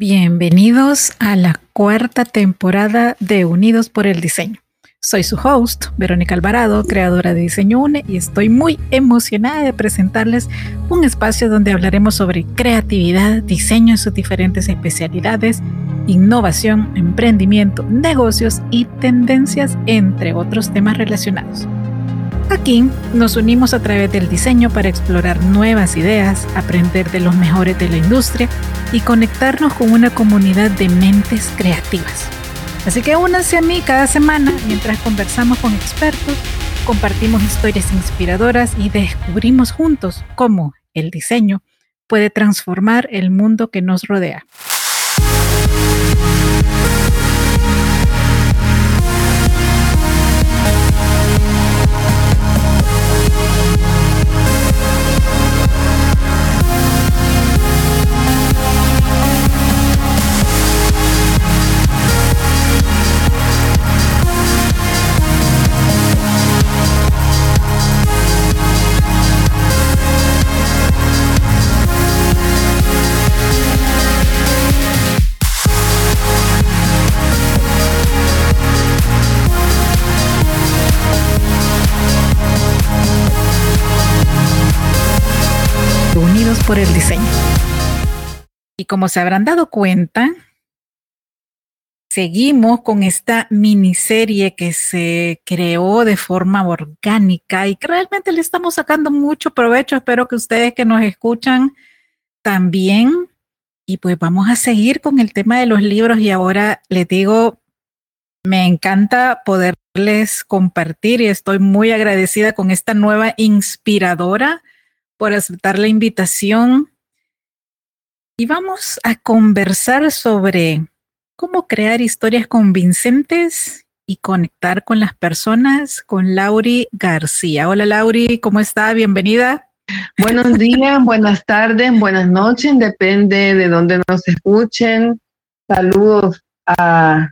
Bienvenidos a la cuarta temporada de Unidos por el Diseño. Soy su host, Verónica Alvarado, creadora de Diseño UNE, y estoy muy emocionada de presentarles un espacio donde hablaremos sobre creatividad, diseño en sus diferentes especialidades, innovación, emprendimiento, negocios y tendencias, entre otros temas relacionados. Aquí nos unimos a través del diseño para explorar nuevas ideas, aprender de los mejores de la industria y conectarnos con una comunidad de mentes creativas. Así que únanse a mí cada semana mientras conversamos con expertos, compartimos historias inspiradoras y descubrimos juntos cómo el diseño puede transformar el mundo que nos rodea. Unidos por el diseño. Y como se habrán dado cuenta, seguimos con esta miniserie que se creó de forma orgánica y que realmente le estamos sacando mucho provecho. Espero que ustedes que nos escuchan también. Y pues vamos a seguir con el tema de los libros y ahora les digo, me encanta poderles compartir y estoy muy agradecida con esta nueva inspiradora por aceptar la invitación y vamos a conversar sobre cómo crear historias convincentes y conectar con las personas con Lauri García. Hola Lauri, ¿cómo está? Bienvenida. Buenos días, buenas tardes, buenas noches, depende de dónde nos escuchen. Saludos a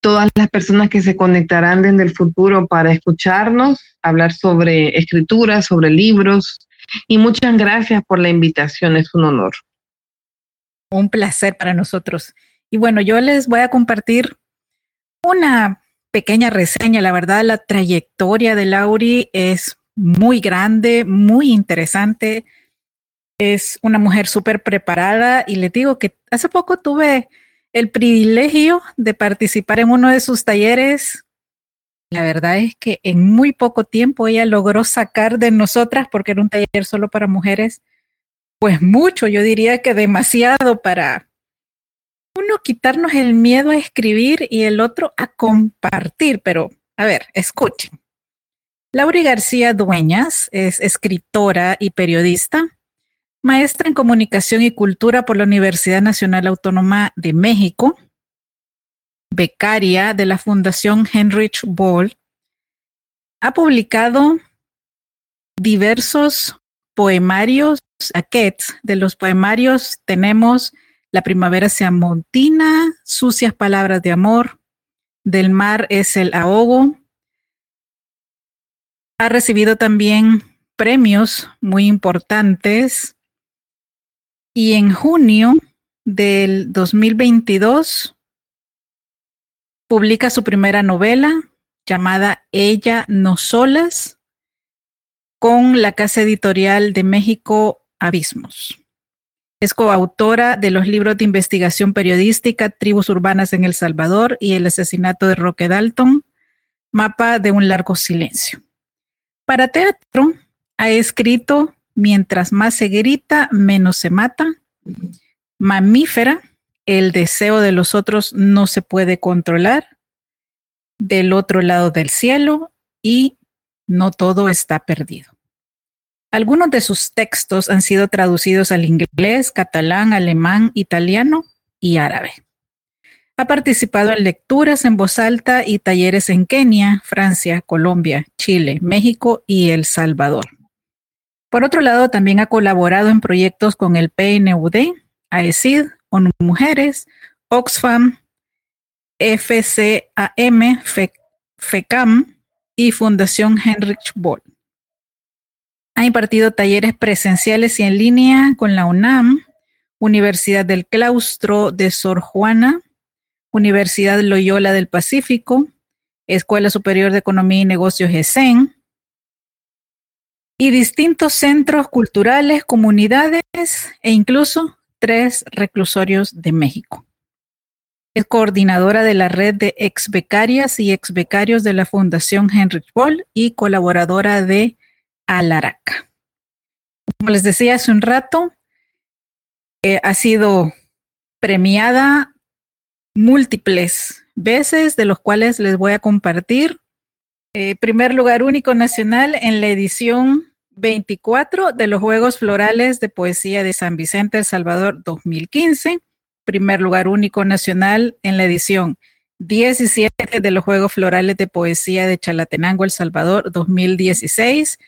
todas las personas que se conectarán desde el futuro para escucharnos, hablar sobre escritura, sobre libros. Y muchas gracias por la invitación, es un honor. Un placer para nosotros. Y bueno, yo les voy a compartir una pequeña reseña. La verdad, la trayectoria de Lauri es muy grande, muy interesante. Es una mujer súper preparada y les digo que hace poco tuve el privilegio de participar en uno de sus talleres. La verdad es que en muy poco tiempo ella logró sacar de nosotras, porque era un taller solo para mujeres, pues mucho, yo diría que demasiado para uno quitarnos el miedo a escribir y el otro a compartir. Pero, a ver, escuchen. Lauri García Dueñas es escritora y periodista, maestra en Comunicación y Cultura por la Universidad Nacional Autónoma de México, becaria de la Fundación Heinrich Böll, ha publicado diversos poemarios, aquets. De los poemarios tenemos La primavera se amontina, Sucias palabras de amor, Del mar es el ahogo. Ha recibido también premios muy importantes y en junio del 2022 publica su primera novela llamada Ella, no solas, con la casa editorial de México, Abismos. Es coautora de los libros de investigación periodística Tribus Urbanas en El Salvador y El asesinato de Roque Dalton, Mapa de un Largo Silencio. Para teatro ha escrito Mientras más se grita, menos se mata, Mamífera, El deseo de los otros no se puede controlar, Del otro lado del cielo y No todo está perdido. Algunos de sus textos han sido traducidos al inglés, catalán, alemán, italiano y árabe. Ha participado en lecturas en voz alta y talleres en Kenia, Francia, Colombia, Chile, México y El Salvador. Por otro lado, también ha colaborado en proyectos con el PNUD, AECID, ONU Mujeres, Oxfam, FCAM, FECAM y Fundación Heinrich Böll. Ha impartido talleres presenciales y en línea con la UNAM, Universidad del Claustro de Sor Juana, Universidad Loyola del Pacífico, Escuela Superior de Economía y Negocios ESEN, y distintos centros culturales, comunidades e incluso 3 reclusorios de México. Es coordinadora de la red de exbecarias y exbecarios de la Fundación Heinrich Böll y colaboradora de Alaraca. Como les decía hace un rato, ha sido premiada múltiples veces, de los cuales les voy a compartir. Primer lugar único nacional en la edición 24 de los Juegos Florales de Poesía de San Vicente, El Salvador 2015. Primer lugar único nacional en la edición 17 de los Juegos Florales de Poesía de Chalatenango, El Salvador 2016.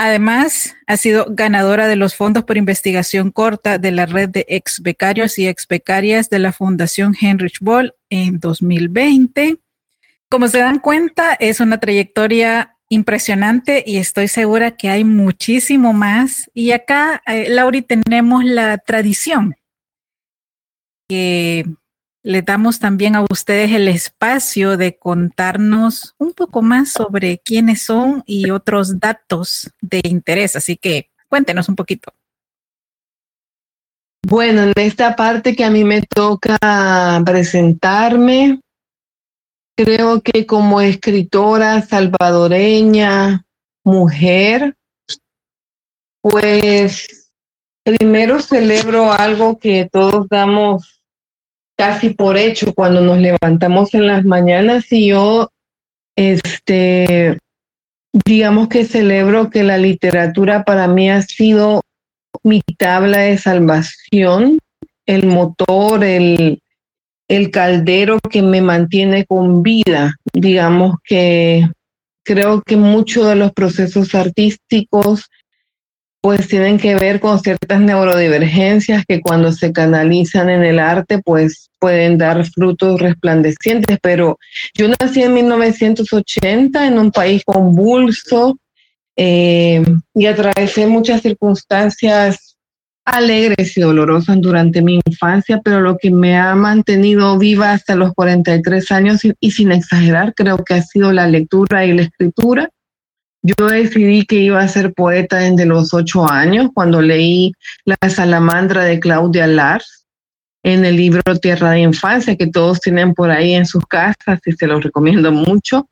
Además, ha sido ganadora de los fondos por investigación corta de la red de exbecarios y exbecarias de la Fundación Heinrich Böll en 2020. Como se dan cuenta, es una trayectoria impresionante y estoy segura que hay muchísimo más. Y acá, Lauri, tenemos la tradición que le damos también a ustedes el espacio de contarnos un poco más sobre quiénes son y otros datos de interés. Así que cuéntenos un poquito. Bueno, en esta parte que a mí me toca presentarme, creo que como escritora salvadoreña, mujer, pues primero celebro algo que todos damos casi por hecho cuando nos levantamos en las mañanas, y yo, digamos que celebro que la literatura para mí ha sido mi tabla de salvación, el motor, el caldero que me mantiene con vida. Digamos que creo que muchos de los procesos artísticos pues tienen que ver con ciertas neurodivergencias que cuando se canalizan en el arte pues pueden dar frutos resplandecientes, pero yo nací en 1980 en un país convulso y atravesé muchas circunstancias alegres y dolorosas durante mi infancia, pero lo que me ha mantenido viva hasta los 43 años y sin exagerar creo que ha sido la lectura y la escritura. Yo decidí que iba a ser poeta desde los 8 años, cuando leí La salamandra de Claudia Lars en el libro Tierra de Infancia, que todos tienen por ahí en sus casas y se los recomiendo mucho.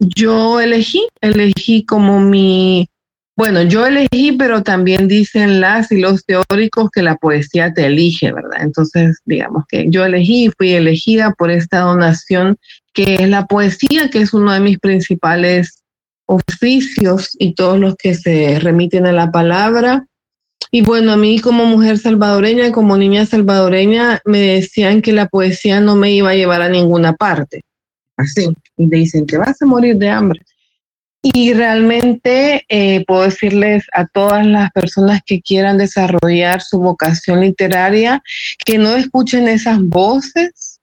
Yo elegí como mi... Bueno, yo elegí, pero también dicen las y los teóricos que la poesía te elige, ¿verdad? Entonces, digamos que yo elegí y fui elegida por esta donación que es la poesía, que es uno de mis principales oficios y todos los que se remiten a la palabra. Y bueno, a mí como mujer salvadoreña, como niña salvadoreña, me decían que la poesía no me iba a llevar a ninguna parte. Así, y te dicen, te vas a morir de hambre. Y realmente puedo decirles a todas las personas que quieran desarrollar su vocación literaria que no escuchen esas voces,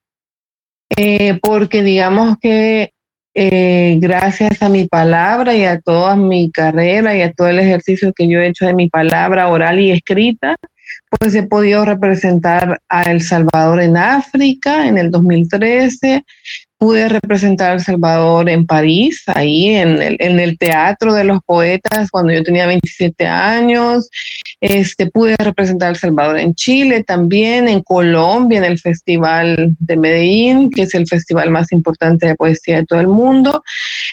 porque digamos que gracias a mi palabra y a toda mi carrera y a todo el ejercicio que yo he hecho de mi palabra oral y escrita, pues he podido representar a El Salvador en África en el 2013, pude representar a El Salvador en París, ahí en el Teatro de los Poetas cuando yo tenía 27 años, pude representar a El Salvador en Chile también, en Colombia, en el Festival de Medellín, que es el festival más importante de poesía de todo el mundo.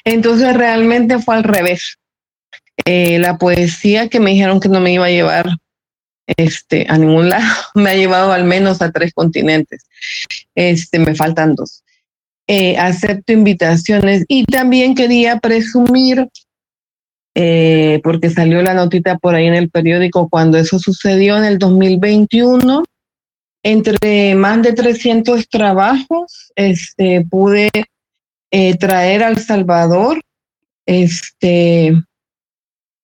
Entonces realmente fue al revés. La poesía que me dijeron que no me iba a llevar a ningún lado, me ha llevado al menos a 3 continentes. Me faltan 2. Acepto invitaciones y también quería presumir, porque salió la notita por ahí en el periódico cuando eso sucedió en el 2021, entre más de 300 trabajos pude traer a El Salvador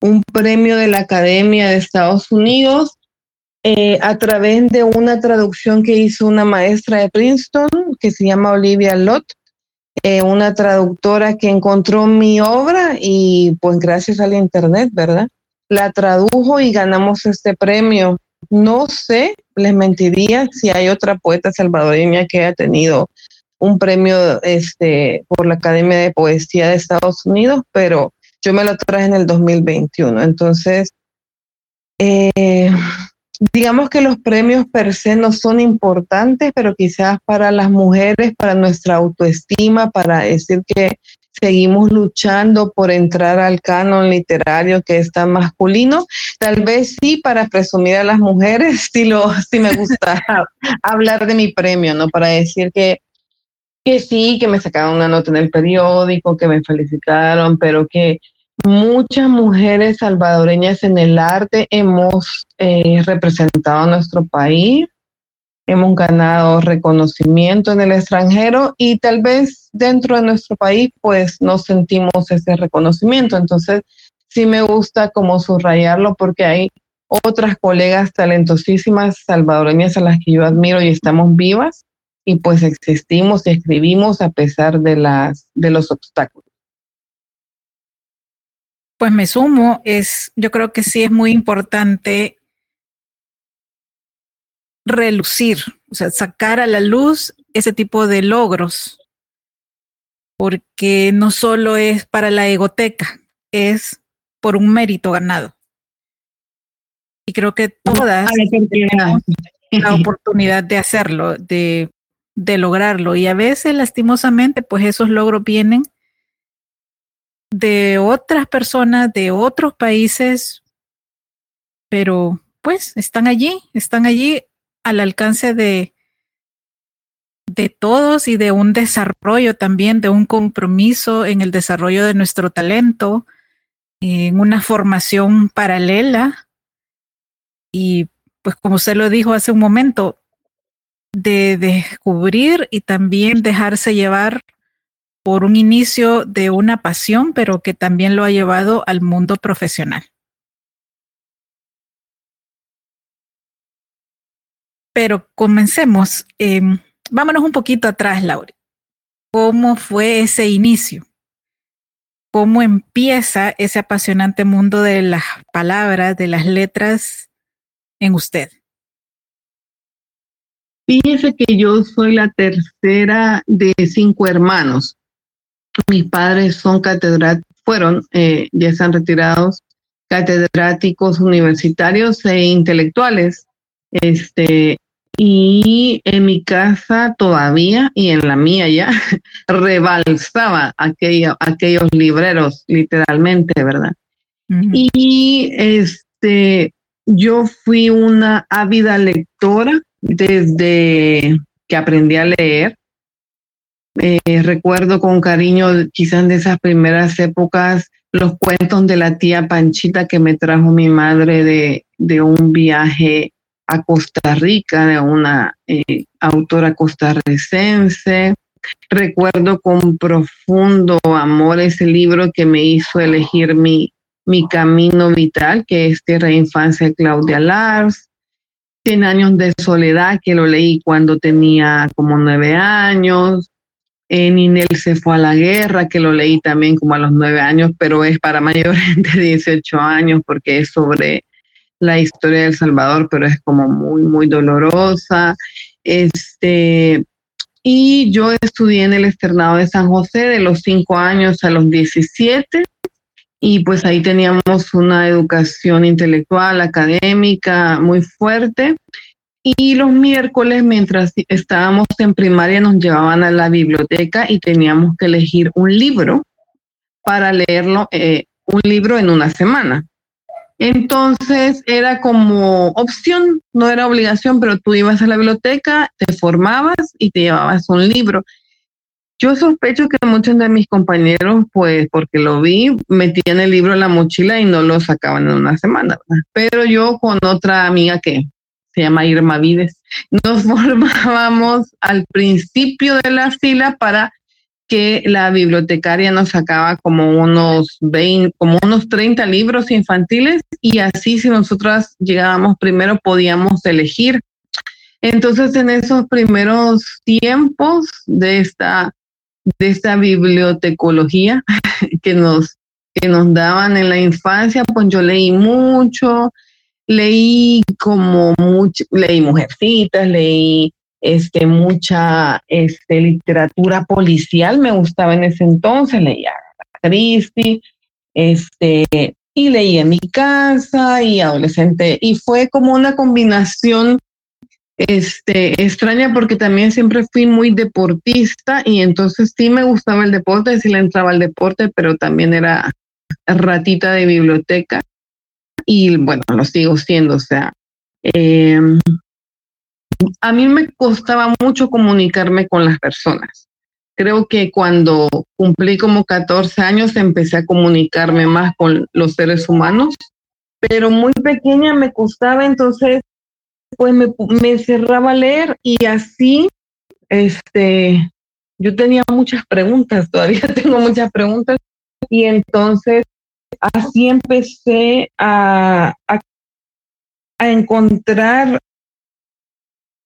un premio de la Academia de Estados Unidos a través de una traducción que hizo una maestra de Princeton que se llama Olivia Lott, una traductora que encontró mi obra y pues gracias al internet, ¿verdad? la tradujo y ganamos este premio. No sé, les mentiría si hay otra poeta salvadoreña que haya tenido un premio por la Academia de Poesía de Estados Unidos, pero yo me lo traje en el 2021. Entonces, digamos que los premios per se no son importantes, pero quizás para las mujeres, para nuestra autoestima, para decir que seguimos luchando por entrar al canon literario que es tan masculino. Tal vez sí, para presumir a las mujeres, sí me gusta hablar de mi premio, ¿no? Para decir que sí, que me sacaron una nota en el periódico, que me felicitaron, pero que muchas mujeres salvadoreñas en el arte hemos representado a nuestro país. Hemos ganado reconocimiento en el extranjero y tal vez dentro de nuestro país pues no sentimos ese reconocimiento. Entonces sí me gusta como subrayarlo porque hay otras colegas talentosísimas salvadoreñas a las que yo admiro y estamos vivas y pues existimos y escribimos a pesar de los obstáculos. Pues me sumo, yo creo que sí es muy importante relucir, o sea, sacar a la luz ese tipo de logros, porque no solo es para la egoteca, es por un mérito ganado. Y creo que todas tenemos la oportunidad de hacerlo, de lograrlo. Y a veces, lastimosamente, pues esos logros vienen de otras personas, de otros países, pero pues están allí. Al alcance de todos y de un desarrollo también, de un compromiso en el desarrollo de nuestro talento, en una formación paralela y pues como usted lo dijo hace un momento, de descubrir y también dejarse llevar por un inicio de una pasión, pero que también lo ha llevado al mundo profesional. Pero comencemos. Vámonos un poquito atrás, Lauri. ¿Cómo fue ese inicio? ¿Cómo empieza ese apasionante mundo de las palabras, de las letras en usted? Fíjese que yo soy la tercera de 5 hermanos. Mis padres fueron, ya están retirados, catedráticos universitarios e intelectuales. Y en mi casa todavía, y en la mía ya, rebalsaba aquellos libreros, literalmente, ¿verdad? Uh-huh. Y yo fui una ávida lectora desde que aprendí a leer. Recuerdo con cariño, quizás de esas primeras épocas, los cuentos de la tía Panchita que me trajo mi madre de un viaje a Costa Rica, de una autora costarricense. Recuerdo con profundo amor ese libro que me hizo elegir mi camino vital, que es Tierra de Infancia de Claudia Lars. 100 años de soledad, que lo leí cuando tenía como 9 años. Ninel se fue a la guerra, que lo leí también como a los 9 años, pero es para mayores de 18 años porque es sobre la historia de El Salvador, pero es como muy, muy dolorosa. Y yo estudié en el externado de San José de los 5 años a los 17, y pues ahí teníamos una educación intelectual, académica muy fuerte, y los miércoles, mientras estábamos en primaria, nos llevaban a la biblioteca y teníamos que elegir un libro para leerlo, un libro en una semana. Entonces era como opción, no era obligación, pero tú ibas a la biblioteca, te formabas y te llevabas un libro. Yo sospecho que muchos de mis compañeros, pues porque lo vi, metían el libro en la mochila y no lo sacaban en una semana, ¿verdad? Pero yo con otra amiga que se llama Irma Vides, nos formábamos al principio de la fila para que la bibliotecaria nos sacaba como unos 30 libros infantiles y así si nosotras llegábamos primero podíamos elegir. Entonces en esos primeros tiempos de esta bibliotecología que nos que nos daban en la infancia, pues yo leí mucho, leí Mujercitas, leí mucha literatura policial, me gustaba en ese entonces, leía Agatha Christie, y leí en mi casa y adolescente, y fue como una combinación extraña, porque también siempre fui muy deportista y entonces sí me gustaba el deporte, sí le entraba al deporte, pero también era ratita de biblioteca y bueno, lo sigo siendo, o sea, a mí me costaba mucho comunicarme con las personas. Creo que cuando cumplí como 14 años empecé a comunicarme más con los seres humanos, pero muy pequeña me costaba, entonces pues me cerraba a leer y así, yo tenía muchas preguntas, todavía tengo muchas preguntas, y entonces así empecé a encontrar,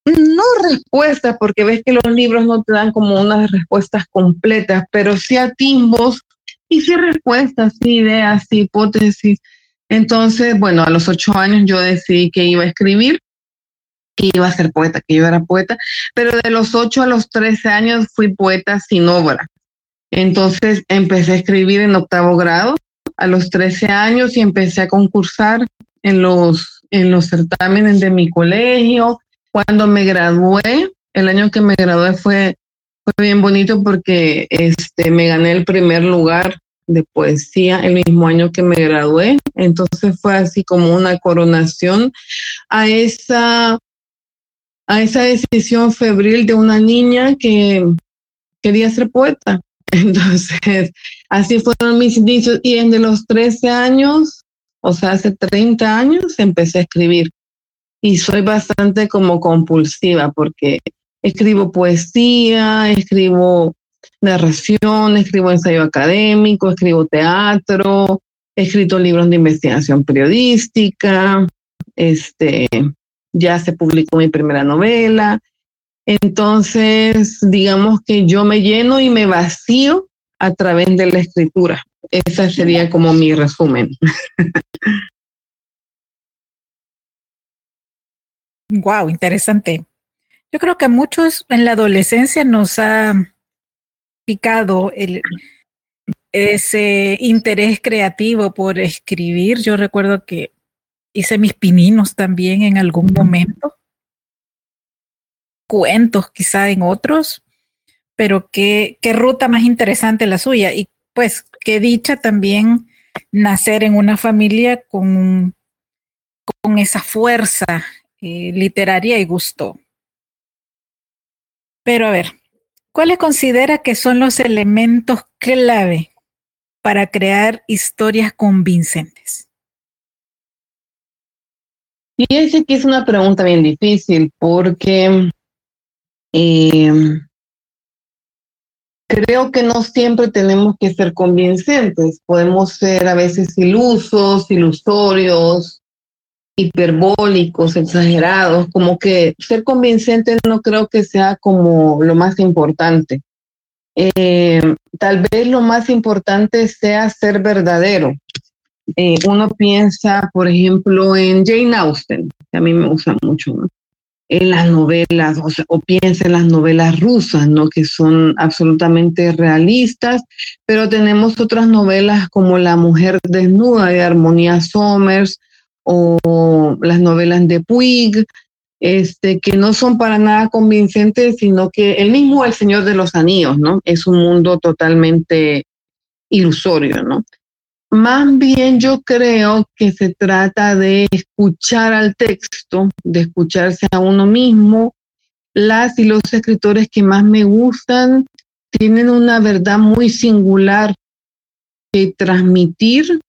no respuestas, porque ves que los libros no te dan como unas respuestas completas, pero sí atimbos y sí respuestas, sí ideas, sí hipótesis. Entonces, bueno, a los 8 años yo decidí que iba a escribir, que iba a ser poeta, que yo era poeta, pero de los 8 a los 13 años fui poeta sin obra. Entonces empecé a escribir en 8º grado a los 13 años y empecé a concursar en los certámenes de mi colegio. Cuando me gradué, el año que me gradué fue bien bonito porque me gané el primer lugar de poesía el mismo año que me gradué. Entonces fue así como una coronación a esa decisión febril de una niña que quería ser poeta. Entonces, así fueron mis inicios. Y desde los 13 años, o sea, hace 30 años, empecé a escribir. Y soy bastante como compulsiva porque escribo poesía, escribo narración, escribo ensayo académico, escribo teatro, he escrito libros de investigación periodística, ya se publicó mi primera novela. Entonces, digamos que yo me lleno y me vacío a través de la escritura. Ese sería como mi resumen. Wow, interesante. Yo creo que a muchos en la adolescencia nos ha picado ese interés creativo por escribir. Yo recuerdo que hice mis pininos también en algún momento, cuentos quizá en otros, pero qué ruta más interesante la suya. Y pues qué dicha también nacer en una familia con esa fuerza literaria y gusto. Pero a ver, ¿cuáles considera que son los elementos clave para crear historias convincentes? Y ese que es una pregunta bien difícil porque creo que no siempre tenemos que ser convincentes. Podemos ser a veces ilusos, ilusorios, hiperbólicos, exagerados. Como que ser convincente no creo que sea como lo más importante. Tal vez lo más importante sea ser verdadero. Uno piensa, por ejemplo, en Jane Austen, que a mí me gusta mucho, ¿no? En las novelas, o piensa en las novelas rusas, ¿no? Que son absolutamente realistas, pero tenemos otras novelas como La mujer desnuda de Armonía Somers, o las novelas de Puig, que no son para nada convincentes, sino que el mismo El Señor de los Anillos, ¿no? Es un mundo totalmente ilusorio, ¿no? Más bien yo creo que se trata de escuchar al texto, de escucharse a uno mismo. Las y los escritores que más me gustan tienen una verdad muy singular que transmitir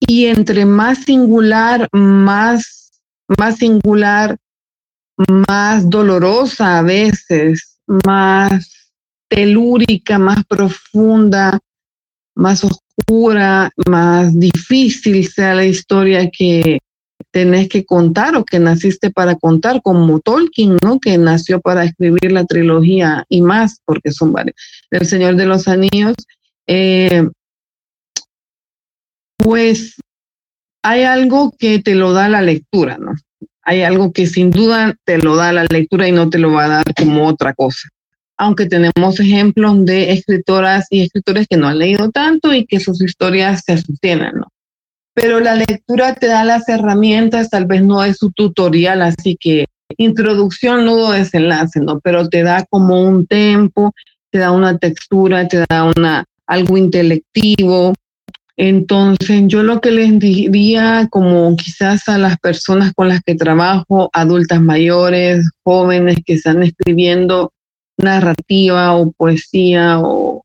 y entre más singular, más dolorosa a veces, más telúrica, más profunda, más oscura, más difícil sea la historia que tenés que contar o que naciste para contar, como Tolkien, ¿no? Que nació para escribir la trilogía y más, porque son varios, El Señor de los Anillos. pues hay algo que te lo da la lectura, ¿no? Hay algo que sin duda te lo da la lectura y no te lo va a dar como otra cosa. Aunque tenemos ejemplos de escritoras y escritores que no han leído tanto y que sus historias se sostienen, ¿no? Pero la lectura te da las herramientas, tal vez no es su tutorial, así que introducción, nudo, desenlace, ¿no? Pero te da como un tempo, te da una textura, te da algo intelectivo. Entonces, yo lo que les diría, como quizás a las personas con las que trabajo, adultas mayores, jóvenes que están escribiendo narrativa o poesía o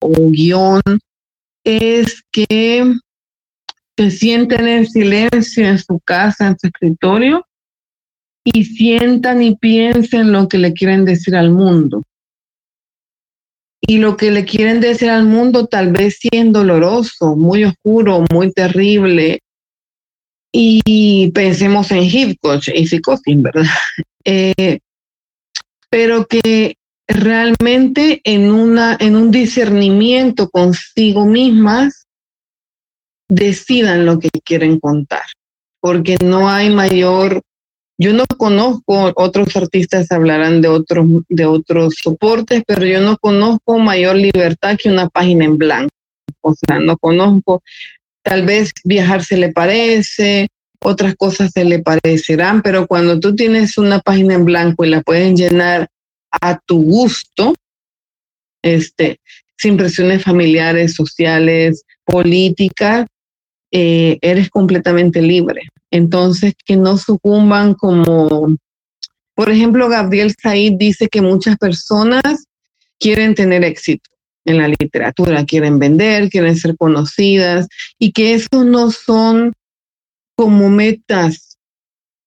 guión, es que se sienten en silencio en su casa, en su escritorio, y sientan y piensen lo que le quieren decir al mundo. Y lo que le quieren decir al mundo tal vez sí es doloroso, muy oscuro, muy terrible. Y pensemos en Hitchcock y Psicosis, ¿verdad? Pero que realmente en un discernimiento consigo mismas decidan lo que quieren contar. Porque no hay mayor... Yo no conozco, otros artistas hablarán de otros soportes, pero yo no conozco mayor libertad que una página en blanco. O sea, no conozco, tal vez viajar se le parece, otras cosas se le parecerán, pero cuando tú tienes una página en blanco y la puedes llenar a tu gusto, sin presiones familiares, sociales, políticas, eres completamente libre. Entonces, que no sucumban como, por ejemplo, Gabriel Said dice que muchas personas quieren tener éxito en la literatura, quieren vender, quieren ser conocidas, y que esos no son como metas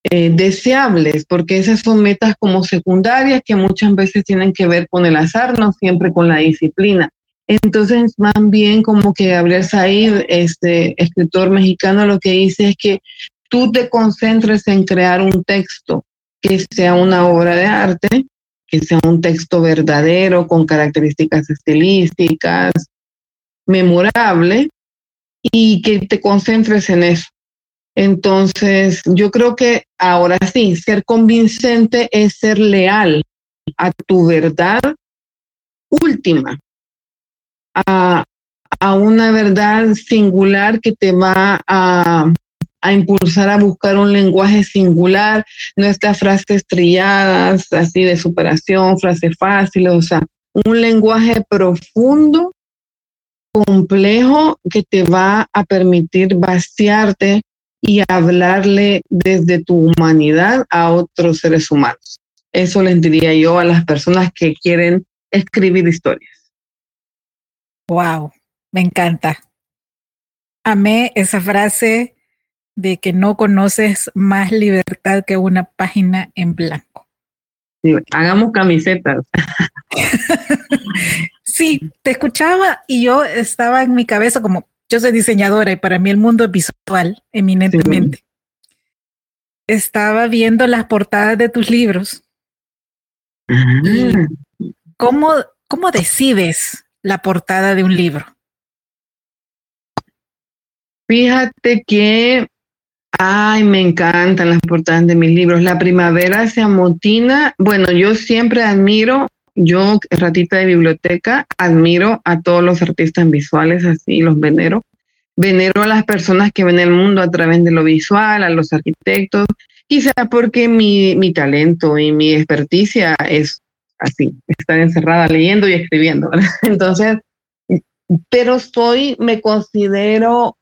deseables, porque esas son metas como secundarias que muchas veces tienen que ver con el azar, no siempre con la disciplina. Entonces, más bien como que Gabriel Said, escritor mexicano, lo que dice es que tú te concentres en crear un texto que sea una obra de arte, que sea un texto verdadero, con características estilísticas, memorable, y que te concentres en eso. Entonces, yo creo que ahora sí, ser convincente es ser leal a tu verdad última, a una verdad singular que te va a impulsar a buscar un lenguaje singular, no estas frases trilladas, así de superación, frases fáciles, o sea, un lenguaje profundo, complejo, que te va a permitir vaciarte y hablarle desde tu humanidad a otros seres humanos. Eso les diría yo a las personas que quieren escribir historias. Wow, me encanta. Amé esa frase de que no conoces más libertad que una página en blanco. Sí, hagamos camisetas. Sí, te escuchaba y yo estaba en mi cabeza como, yo soy diseñadora y para mí el mundo es visual, eminentemente. Sí. Estaba viendo las portadas de tus libros. Ah. ¿Cómo decides la portada de un libro? Fíjate que me encantan las portadas de mis libros. La primavera se amontina. Bueno, yo siempre admiro, yo ratita de biblioteca, admiro a todos los artistas visuales, así los venero. Venero a las personas que ven el mundo a través de lo visual, a los arquitectos, quizá porque mi talento y mi experticia es así, estar encerrada leyendo y escribiendo, ¿verdad? Entonces, pero me considero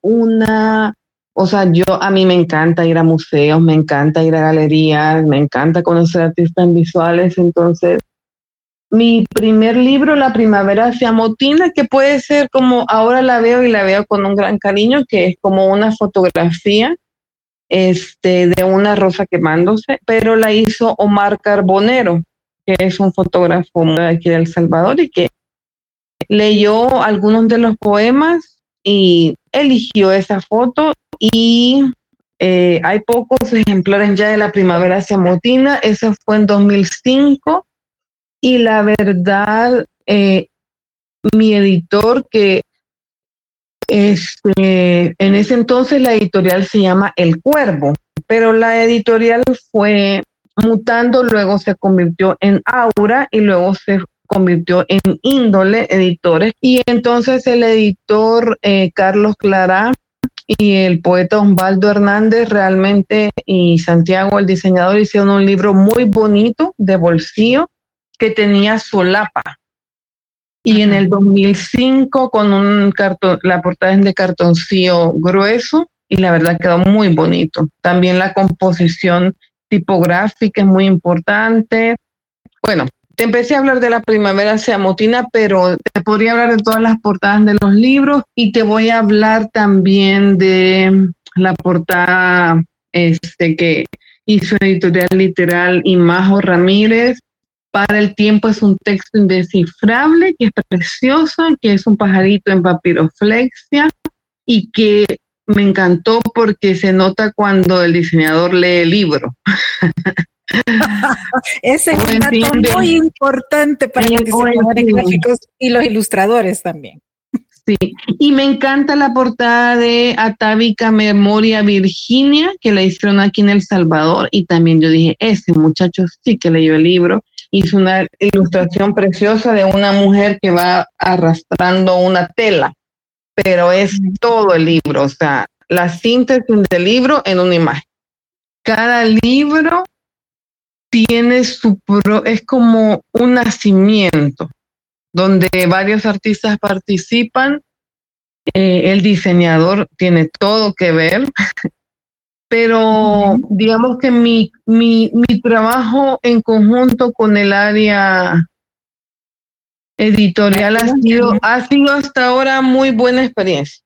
o sea, a mí me encanta ir a museos, me encanta ir a galerías, me encanta conocer artistas visuales. Entonces, mi primer libro, La primavera se amotina, que puede ser como, ahora la veo con un gran cariño, que es como una fotografía de una rosa quemándose, pero la hizo Omar Carbonero, que es un fotógrafo de aquí de El Salvador y que leyó algunos de los poemas y eligió esa foto, y hay pocos ejemplares ya de La primavera se amotina. Eso fue en 2005 y la verdad mi editor, que En ese entonces la editorial se llama El Cuervo, pero la editorial fue mutando, luego se convirtió en Aura y luego se convirtió en Índole Editores. Y entonces el editor Carlos Clará y el poeta Osvaldo Hernández realmente y Santiago, el diseñador, hicieron un libro muy bonito de bolsillo que tenía solapa. Y en el 2005 con un cartón, la portada es de cartoncillo grueso y la verdad quedó muy bonito. También la composición tipográfica es muy importante. Bueno, te empecé a hablar de La primavera se amotina, pero te podría hablar de todas las portadas de los libros y te voy a hablar también de la portada que hizo Editorial Literal y Majo Ramírez. Para el tiempo es un texto indescifrable, que es precioso, que es un pajarito en papiroflexia y que me encantó porque se nota cuando el diseñador lee el libro. Ese es un dato muy importante para los diseñadores gráficos y los ilustradores también. Sí, y me encanta la portada de Atávica Memoria Virginia, que la hicieron aquí en El Salvador, y también yo dije, ese muchacho sí que leyó el libro. Hizo una ilustración preciosa de una mujer que va arrastrando una tela, pero es todo el libro, o sea, la síntesis del libro en una imagen. Cada libro tiene es como un nacimiento, donde varios artistas participan, el diseñador tiene todo que ver, pero digamos que mi trabajo en conjunto con el área editorial ha sido hasta ahora muy buena experiencia.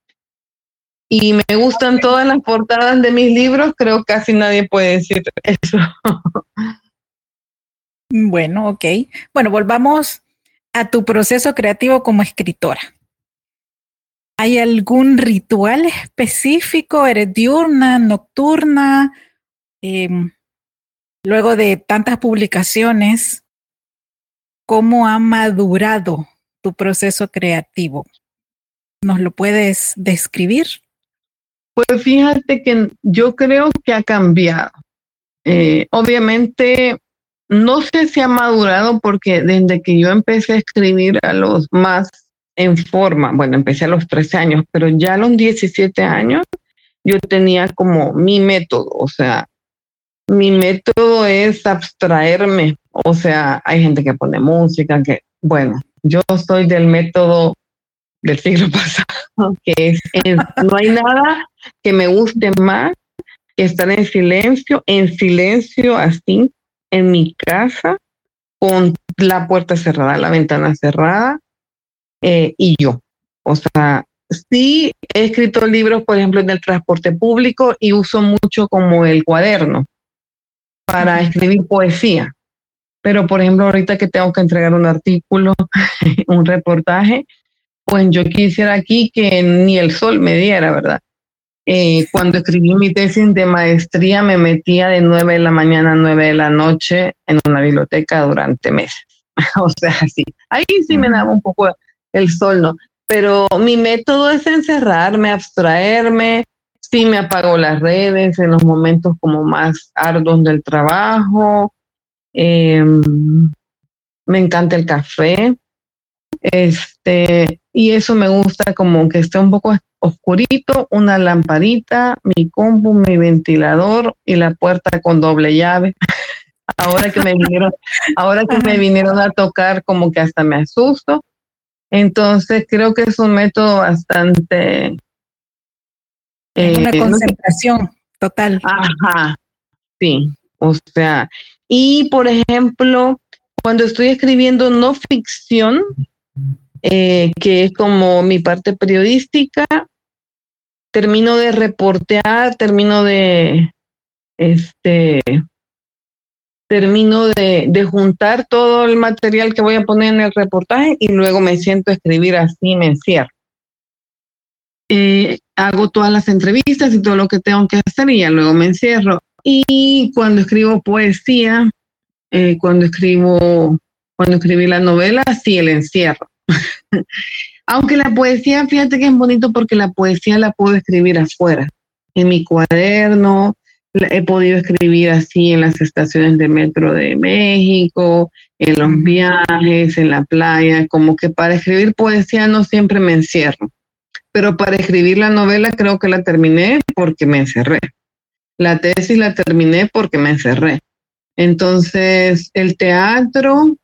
Y me gustan todas las portadas de mis libros, creo que casi nadie puede decir eso. Bueno, ok. Bueno, volvamos a tu proceso creativo como escritora. ¿Hay algún ritual específico? ¿Eres diurna, nocturna? Luego de tantas publicaciones, ¿cómo ha madurado tu proceso creativo? ¿Nos lo puedes describir? Pues fíjate que yo creo que ha cambiado. Obviamente, no sé si ha madurado porque desde que yo empecé a escribir a los más en forma, bueno, empecé a los 13 años, pero ya a los 17 años yo tenía como mi método, o sea, mi método es abstraerme, o sea, hay gente que pone música, que bueno, yo soy del método del siglo pasado, que es no hay nada que me guste más que estar en silencio así, en mi casa, con la puerta cerrada, la ventana cerrada, y yo. O sea, sí he escrito libros, por ejemplo, en el transporte público y uso mucho como el cuaderno para escribir poesía. Pero, por ejemplo, ahorita que tengo que entregar un artículo, un reportaje, pues yo quisiera aquí que ni el sol me diera, ¿verdad? Cuando escribí mi tesis de maestría me metía de 9 de la mañana a 9 de la noche en una biblioteca durante meses. O sea, sí. Ahí sí me daba un poco el sol, ¿no? Pero mi método es encerrarme, abstraerme. Sí me apago las redes en los momentos como más arduos del trabajo. Me encanta el café. Y eso me gusta, como que esté un poco oscurito, una lamparita, mi compu, mi ventilador y la puerta con doble llave. Ahora que me vinieron a tocar, como que hasta me asusto. Entonces creo que es un método bastante... una concentración total. Ajá, sí. O sea, y por ejemplo, cuando estoy escribiendo no ficción, que es como mi parte periodística, termino de reportear, termino de juntar todo el material que voy a poner en el reportaje y luego me siento a escribir así, me encierro. Hago todas las entrevistas y todo lo que tengo que hacer y ya luego me encierro. Y cuando escribo poesía, cuando escribí la novela, sí, el encierro. Aunque la poesía, fíjate que es bonito porque la poesía la puedo escribir afuera, en mi cuaderno, he podido escribir así en las estaciones de metro de México, en los viajes, en la playa, como que para escribir poesía no siempre me encierro, pero para escribir la novela creo que la terminé porque me encerré, la tesis la terminé porque me encerré. Entonces el teatro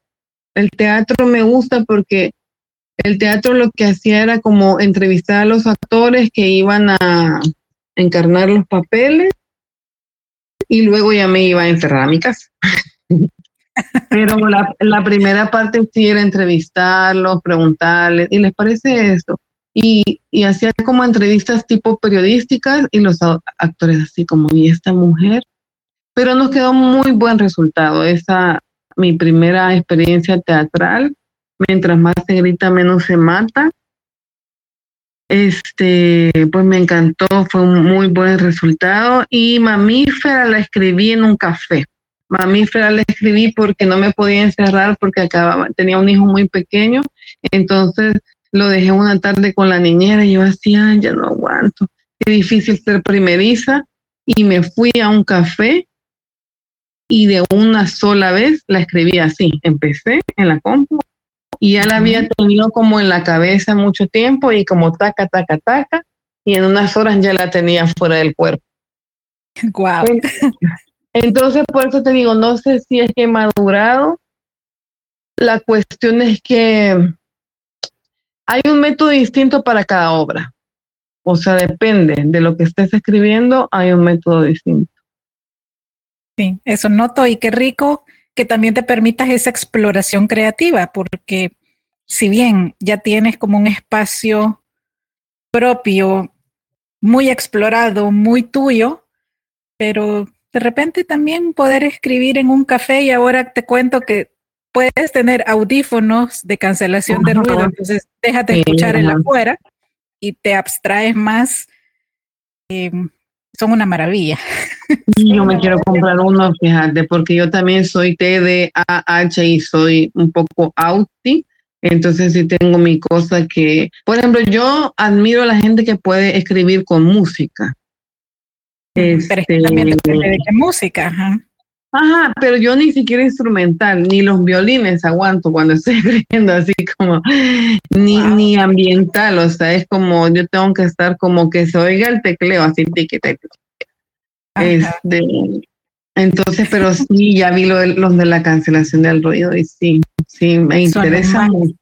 me gusta porque el teatro lo que hacía era como entrevistar a los actores que iban a encarnar los papeles y luego ya me iba a encerrar a mi casa. Pero la primera parte sí era entrevistarlos, preguntarles, ¿y les parece esto? Y hacía como entrevistas tipo periodísticas y los actores así como, ¿y esta mujer? Pero nos quedó muy buen resultado. Esa, mi primera experiencia teatral, Mientras más se grita, menos se mata. Pues me encantó, fue un muy buen resultado. Y Mamífera la escribí en un café. Mamífera la escribí porque no me podía encerrar porque tenía un hijo muy pequeño. Entonces lo dejé una tarde con la niñera y yo decía, ya no aguanto. Qué difícil ser primeriza. Y me fui a un café y de una sola vez la escribí así. Empecé en la compu. Y ya la había tenido como en la cabeza mucho tiempo y como taca, taca, taca. Y en unas horas ya la tenía fuera del cuerpo. Wow. Entonces, por eso te digo, no sé si es que he madurado. La cuestión es que hay un método distinto para cada obra. O sea, depende de lo que estés escribiendo, hay un método distinto. Sí, eso noto y qué rico que también te permitas esa exploración creativa, porque si bien ya tienes como un espacio propio, muy explorado, muy tuyo, pero de repente también poder escribir en un café y ahora te cuento que puedes tener audífonos de cancelación de ruido, entonces déjate escuchar el afuera y te abstraes más. Son una maravilla. Sí, yo me quiero comprar uno, fíjate, porque yo también soy TDAH y soy un poco auti, entonces sí tengo mi cosa que... Por ejemplo, yo admiro a la gente que puede escribir con música. Pero es que también te dedica música, ajá. Ajá, pero yo ni siquiera instrumental, ni los violines aguanto cuando estoy escribiendo así como, ni ambiental, o sea, es como, yo tengo que estar como que se oiga el tecleo, así, tiquete. Entonces, pero sí, ya vi los de la cancelación del ruido y sí, me interesa mucho.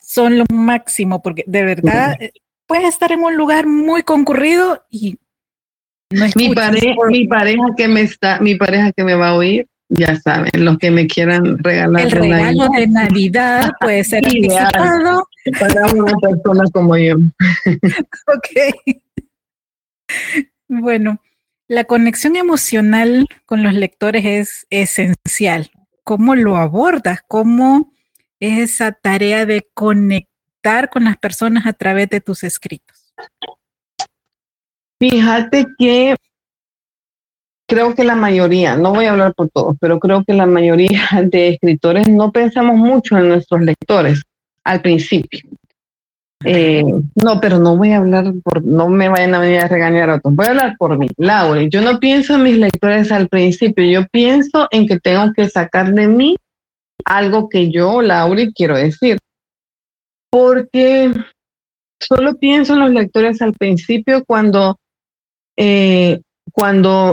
Son lo máximo, porque de verdad, puedes estar en un lugar muy concurrido y... No escuchas, mi pareja que me va a oír, ya saben, los que me quieran regalar el regalo de Navidad puede ser anticipado para una persona como yo. Ok. Bueno, la conexión emocional con los lectores es esencial. ¿Cómo lo abordas? ¿Cómo es esa tarea de conectar con las personas a través de tus escritos? Fíjate que creo que la mayoría, no voy a hablar por todos, pero creo que la mayoría de escritores no pensamos mucho en nuestros lectores al principio. No, pero no voy a hablar por, no me vayan a venir a regañar a otros, voy a hablar por mí, Lauri. Yo no pienso en mis lectores al principio, yo pienso en que tengo que sacar de mí algo que yo, Lauri, quiero decir. Porque solo pienso en los lectores al principio cuando en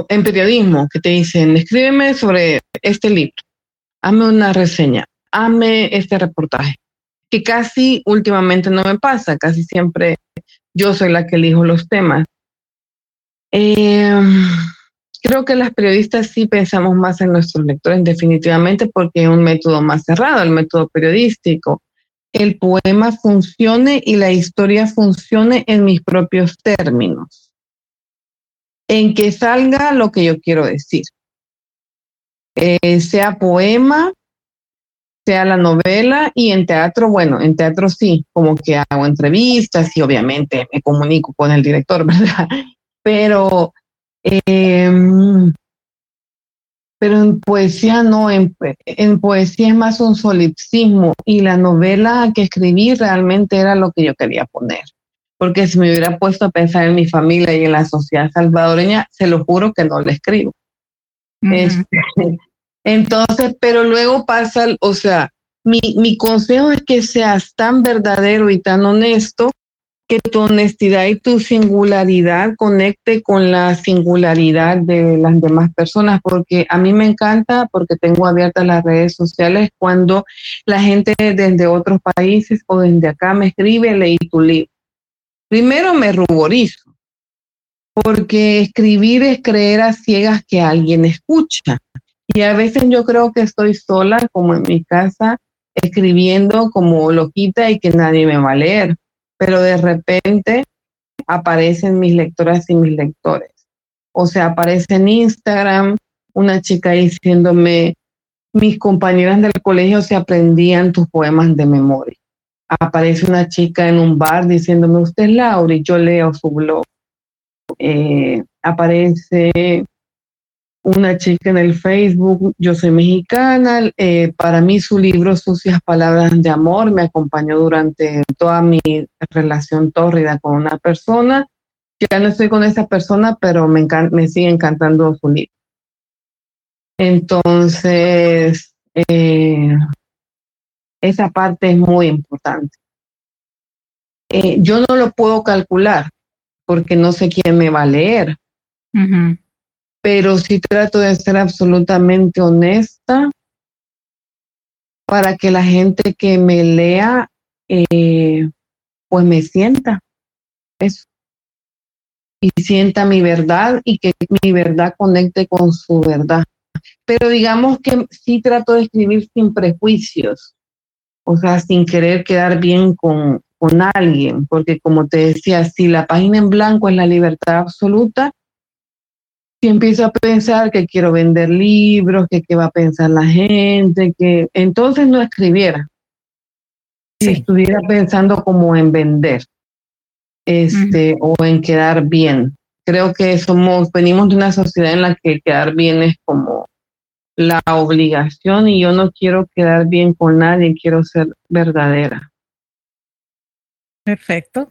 periodismo, que te dicen, escríbeme sobre este libro, hazme una reseña, hazme este reportaje, que casi últimamente no me pasa, casi siempre yo soy la que elijo los temas. Creo que las periodistas sí pensamos más en nuestros lectores definitivamente porque es un método más cerrado, el método periodístico. El poema funcione y la historia funcione en mis propios términos. En que salga lo que yo quiero decir. Sea poema, sea la novela, y en teatro, bueno, en teatro sí, como que hago entrevistas y obviamente me comunico con el director, ¿verdad? Pero pero en poesía no, en poesía es más un solipsismo, y la novela que escribí realmente era lo que yo quería poner, porque si me hubiera puesto a pensar en mi familia y en la sociedad salvadoreña, se lo juro que no la escribo. Uh-huh. Entonces, pero luego pasa, o sea, mi consejo es que seas tan verdadero y tan honesto que tu honestidad y tu singularidad conecte con la singularidad de las demás personas, porque a mí me encanta, porque tengo abiertas las redes sociales, cuando la gente desde otros países o desde acá me escribe: leí tu libro. Primero me ruborizo, porque escribir es creer a ciegas que alguien escucha, y a veces yo creo que estoy sola, como en mi casa, escribiendo como loquita y que nadie me va a leer. Pero de repente aparecen mis lectoras y mis lectores. O sea, aparece en Instagram una chica diciéndome: mis compañeras del colegio se aprendían tus poemas de memoria. Aparece una chica en un bar diciéndome: usted es Lauri, yo leo su blog. Aparece una chica en el Facebook: yo soy mexicana, para mí su libro Sucias Palabras de Amor me acompañó durante toda mi relación tórrida con una persona. Ya no estoy con esa persona, pero me sigue encantando su libro. Entonces, esa parte es muy importante. Yo no lo puedo calcular porque no sé quién me va a leer. Uh-huh. Pero sí trato de ser absolutamente honesta para que la gente que me lea, pues me sienta eso. Y sienta mi verdad, y que mi verdad conecte con su verdad. Pero digamos que sí trato de escribir sin prejuicios, o sea, sin querer quedar bien con alguien, porque como te decía, si la página en blanco es la libertad absoluta, si empiezo a pensar que quiero vender libros, que qué va a pensar la gente, que entonces no escribiera. Sí. Si estuviera pensando como en vender, uh-huh, o en quedar bien. Creo que venimos de una sociedad en la que quedar bien es como la obligación, y yo no quiero quedar bien con nadie, quiero ser verdadera. Perfecto.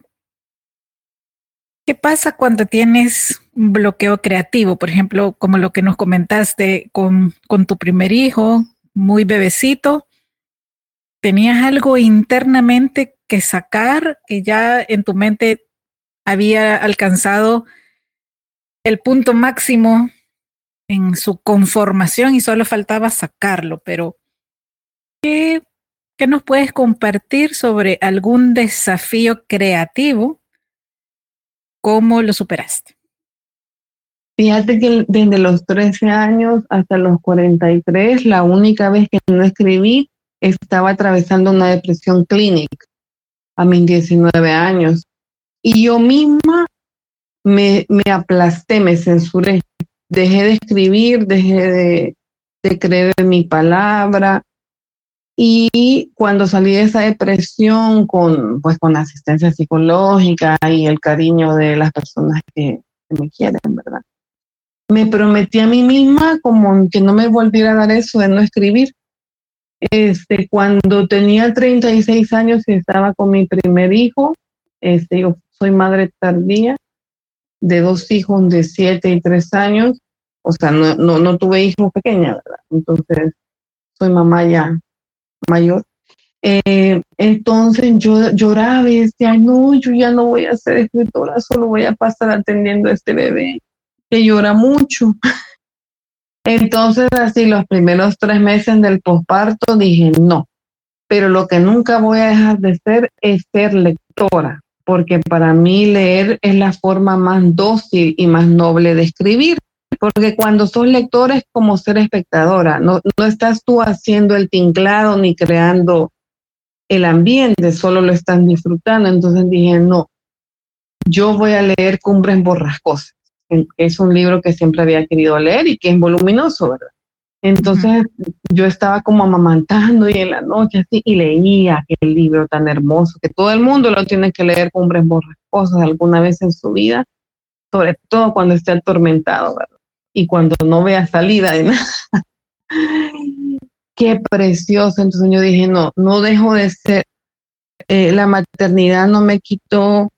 ¿Qué pasa cuando tienes un bloqueo creativo? Por ejemplo, como lo que nos comentaste con tu primer hijo, muy bebecito, tenías algo internamente que sacar, que ya en tu mente había alcanzado el punto máximo en su conformación y solo faltaba sacarlo. Pero ¿qué nos puedes compartir sobre algún desafío creativo? ¿Cómo lo superaste? Fíjate que desde los 13 años hasta los 43, la única vez que no escribí, estaba atravesando una depresión clínica a mis 19 años. Y yo misma me aplasté, me censuré. Dejé de escribir, dejé de creer en mi palabra. Y cuando salí de esa depresión con asistencia psicológica y el cariño de las personas que me quieren, ¿verdad? Me prometí a mí misma como que no me volviera a dar eso de no escribir. Cuando tenía 36 años y estaba con mi primer hijo, yo soy madre tardía de dos hijos de 7 y 3 años, o sea, no tuve hijos pequeña, ¿verdad? Entonces, soy mamá ya mayor. Entonces yo lloraba y decía: no, yo ya no voy a ser escritora, solo voy a pasar atendiendo a este bebé que llora mucho. Entonces, así los primeros 3 meses del posparto dije no, pero lo que nunca voy a dejar de ser es ser lectora, porque para mí leer es la forma más dócil y más noble de escribir. Porque cuando sos lectora es como ser espectadora, no estás tú haciendo el tinglado ni creando el ambiente, solo lo estás disfrutando. Entonces dije, no, yo voy a leer Cumbres Borrascosas, que es un libro que siempre había querido leer y que es voluminoso, ¿verdad? Entonces yo estaba como amamantando y en la noche así, y leía aquel libro tan hermoso, que todo el mundo lo tiene que leer, Cumbres Borrascosas, alguna vez en su vida, sobre todo cuando esté atormentado, ¿verdad? y cuando no vea salida de nada. Qué precioso. Entonces yo dije, no dejo de ser, la maternidad no me quitó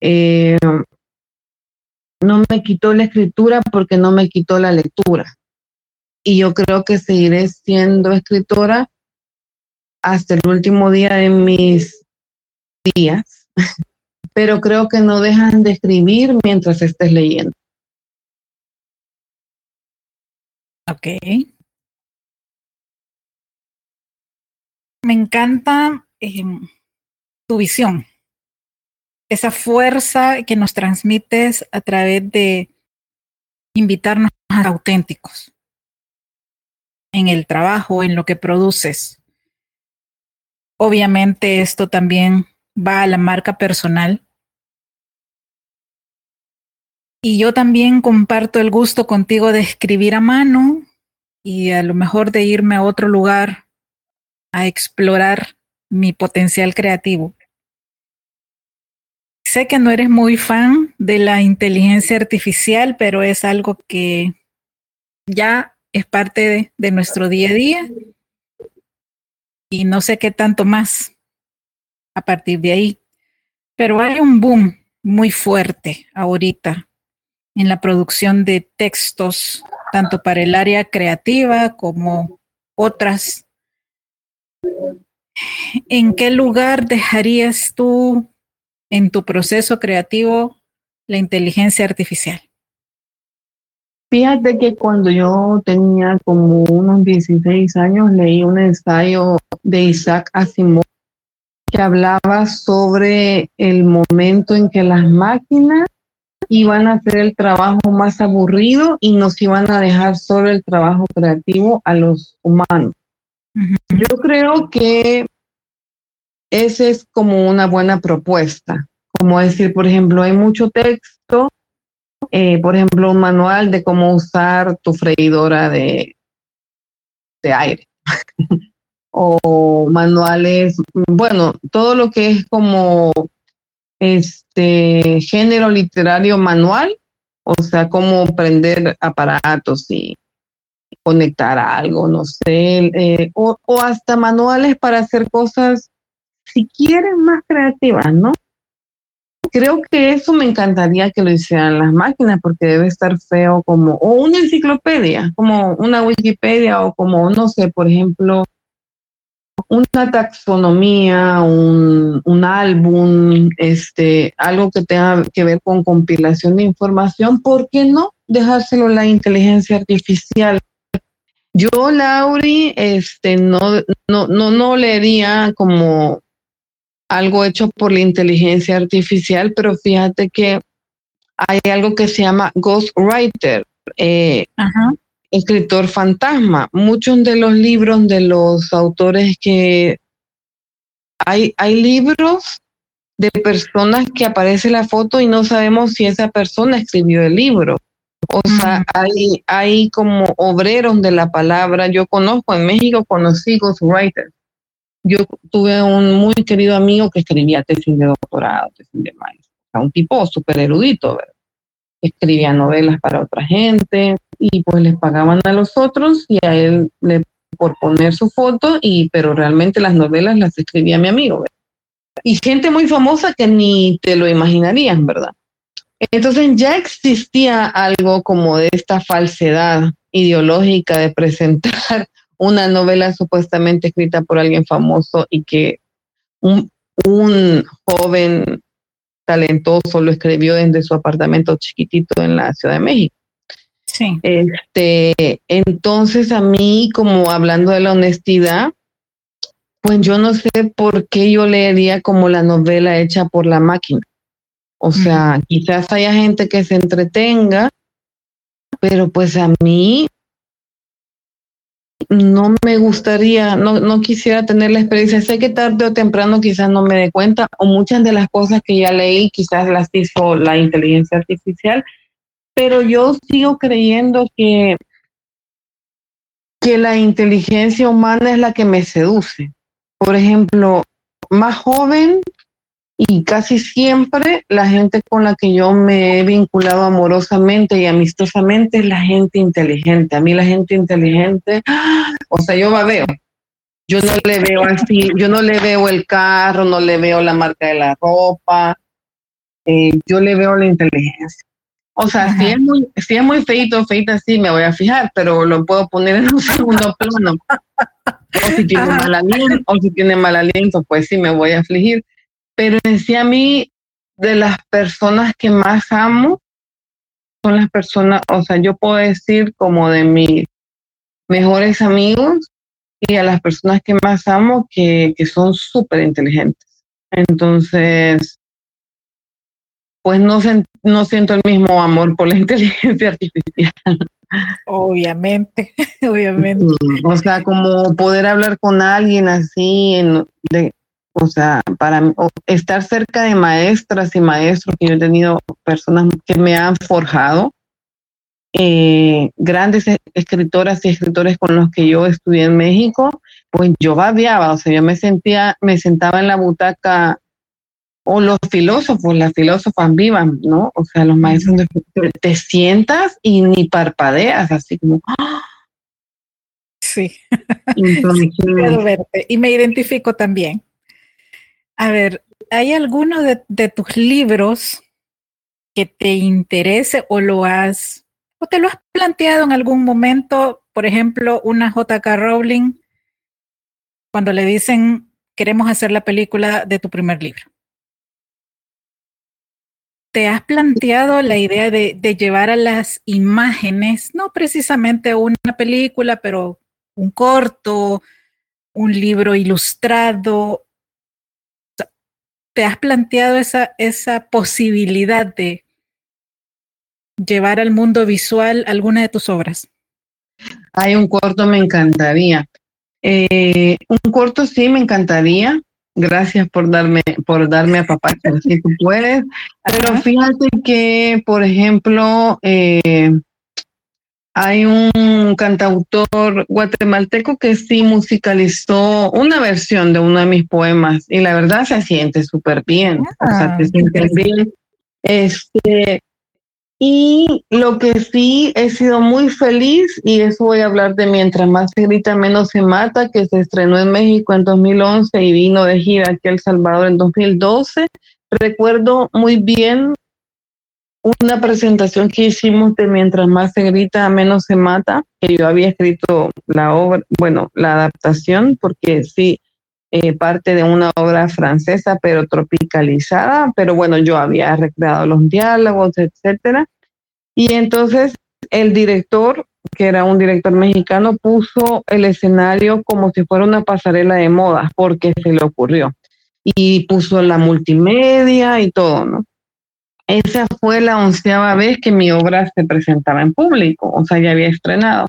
la escritura porque no me quitó la lectura. Y yo creo que seguiré siendo escritora hasta el último día de mis días, pero creo que no dejan de escribir mientras estés leyendo. Ok. Me encanta tu visión, esa fuerza que nos transmites a través de invitarnos a ser auténticos en el trabajo, en lo que produces. Obviamente esto también va a la marca personal. Y yo también comparto el gusto contigo de escribir a mano y a lo mejor de irme a otro lugar a explorar mi potencial creativo. Sé que no eres muy fan de la inteligencia artificial, pero es algo que ya es parte de nuestro día a día y no sé qué tanto más a partir de ahí. Pero hay un boom muy fuerte ahorita en la producción de textos, tanto para el área creativa como otras. ¿En qué lugar dejarías tú en tu proceso creativo la inteligencia artificial? Fíjate que cuando yo tenía como unos 16 años leí un ensayo de Isaac Asimov que hablaba sobre el momento en que las máquinas iban a hacer el trabajo más aburrido y nos iban a dejar solo el trabajo creativo a los humanos. Uh-huh. Yo creo que esa es como una buena propuesta, como decir, por ejemplo, hay mucho texto. Por ejemplo, un manual de cómo usar tu freidora de aire o manuales, bueno, todo lo que es como género literario manual, o sea, cómo prender aparatos y conectar a algo, no sé, o hasta manuales para hacer cosas, si quieren, más creativas, ¿no? Creo que eso me encantaría que lo hicieran las máquinas, porque debe estar feo como, o una enciclopedia, como una Wikipedia, o como, no sé, por ejemplo, una taxonomía, un álbum, algo que tenga que ver con compilación de información. ¿Por qué no dejárselo a la inteligencia artificial? Yo, Lauri, no leería como algo hecho por la inteligencia artificial, pero fíjate que hay algo que se llama ghostwriter, escritor fantasma. Muchos de los libros de los autores que hay libros de personas que aparece la foto y no sabemos si esa persona escribió el libro. O sea, hay como obreros de la palabra. Yo conozco, en México conocí ghostwriters. Yo tuve un muy querido amigo que escribía tesis de doctorado, tesis de maestro, o sea, un tipo súper erudito, ¿verdad? Escribía novelas para otra gente y pues les pagaban a los otros y a él por poner su foto, pero realmente las novelas las escribía mi amigo, ¿verdad? Y gente muy famosa que ni te lo imaginarías, ¿verdad? Entonces ya existía algo como de esta falsedad ideológica de presentar una novela supuestamente escrita por alguien famoso y que un joven talentoso lo escribió desde su apartamento chiquitito en la Ciudad de México. Sí. Entonces a mí, como hablando de la honestidad, pues yo no sé por qué yo leería como la novela hecha por la máquina. O sea, quizás haya gente que se entretenga, pero pues a mí no me gustaría, no quisiera tener la experiencia. Sé que tarde o temprano quizás no me dé cuenta, o muchas de las cosas que ya leí quizás las hizo la inteligencia artificial, pero yo sigo creyendo que la inteligencia humana es la que me seduce. Por ejemplo, más joven y casi siempre la gente con la que yo me he vinculado amorosamente y amistosamente es la gente inteligente. A mí la gente inteligente, o sea, yo babeo. Yo no le veo así, yo no le veo el carro, no le veo la marca de la ropa, yo le veo la inteligencia. O sea, ajá, si es muy feito, feita, sí me voy a fijar, pero lo puedo poner en un segundo plano. O si tiene mal aliento, pues sí me voy a afligir. Pero en sí a mí, de las personas que más amo, son las personas, o sea, yo puedo decir como de mis mejores amigos y a las personas que más amo que son súper inteligentes. Entonces, pues no siento el mismo amor por la inteligencia artificial. Obviamente. O sea, como poder hablar con alguien así, o sea, para mí, estar cerca de maestras y maestros que yo he tenido, personas que me han forjado, grandes escritoras y escritores con los que yo estudié en México, pues yo babeaba, o sea, yo me sentaba en la butaca. O los filósofos, las filósofas vivas, ¿no? O sea, los maestros te sientas y ni parpadeas, así como... ¡Ah! Sí. Entonces, sí, puedo verte. Y me identifico también. A ver, ¿hay alguno de tus libros que te interese o te lo has planteado en algún momento? Por ejemplo, una J.K. Rowling, cuando le dicen, queremos hacer la película de tu primer libro. ¿Te has planteado la idea de llevar a las imágenes, no precisamente una película, pero un corto, un libro ilustrado? ¿Te has planteado esa posibilidad de llevar al mundo visual alguna de tus obras? Hay un corto, me encantaría. Un corto sí, me encantaría. Gracias por darme a papá, si tú puedes. Pero fíjate que, por ejemplo, hay un cantautor guatemalteco que sí musicalizó una versión de uno de mis poemas y la verdad se siente súper bien. O sea, te sientes bien. Y lo que sí he sido muy feliz, y eso voy a hablar de Mientras Más Se Grita, Menos Se Mata, que se estrenó en México en 2011 y vino de gira aquí a El Salvador en 2012. Recuerdo muy bien una presentación que hicimos de Mientras Más Se Grita, Menos Se Mata, que yo había escrito la obra, bueno, la adaptación, porque sí, parte de una obra francesa, pero tropicalizada, pero bueno, yo había recreado los diálogos, etcétera. Y entonces el director, que era un director mexicano, puso el escenario como si fuera una pasarela de moda, porque se le ocurrió. Y puso la multimedia y todo, ¿no? Esa fue la 11ª vez que mi obra se presentaba en público, o sea, ya había estrenado.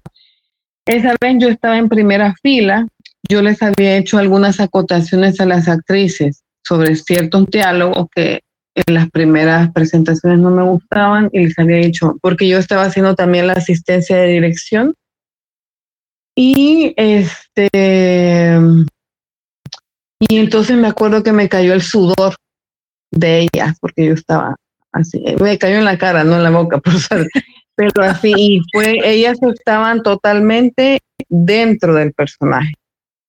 Esa vez yo estaba en primera fila. Yo les había hecho algunas acotaciones a las actrices sobre ciertos diálogos que en las primeras presentaciones no me gustaban y les había dicho, porque yo estaba haciendo también la asistencia de dirección. Y entonces me acuerdo que me cayó el sudor de ellas, porque yo estaba así, me cayó en la cara, no en la boca, por suerte. Pero así, y fue, ellas estaban totalmente dentro del personaje.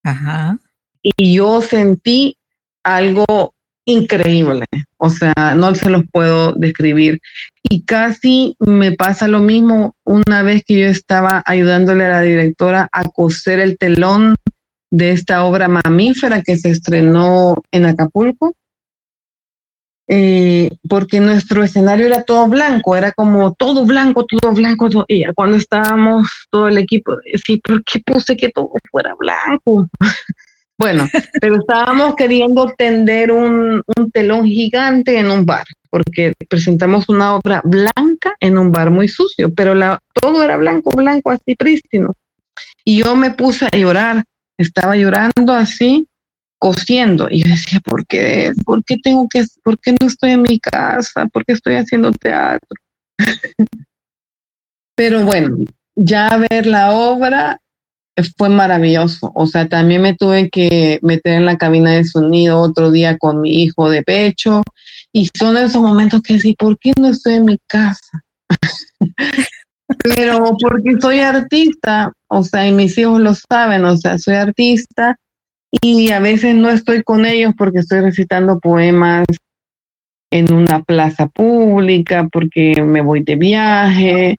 Ajá. Y yo sentí algo increíble, o sea, no se los puedo describir. Y casi me pasa lo mismo una vez que yo estaba ayudándole a la directora a coser el telón de esta obra Mamífera que se estrenó en Acapulco, porque nuestro escenario era todo blanco, era como todo blanco. Y cuando estábamos todo el equipo, sí, ¿por qué puse que todo fuera blanco? Bueno, pero estábamos queriendo tender un telón gigante en un bar, porque presentamos una obra blanca en un bar muy sucio, pero todo era blanco, así prístino. Y yo me puse a llorar, estaba llorando así, cosiendo, y yo decía, ¿por qué no estoy en mi casa? ¿Por qué estoy haciendo teatro? Pero bueno, ya ver la obra fue maravilloso. O sea, también me tuve que meter en la cabina de sonido otro día con mi hijo de pecho. Y son esos momentos que sí, ¿por qué no estoy en mi casa? Pero porque soy artista, o sea, y mis hijos lo saben, o sea, soy artista y a veces no estoy con ellos porque estoy recitando poemas en una plaza pública, porque me voy de viaje.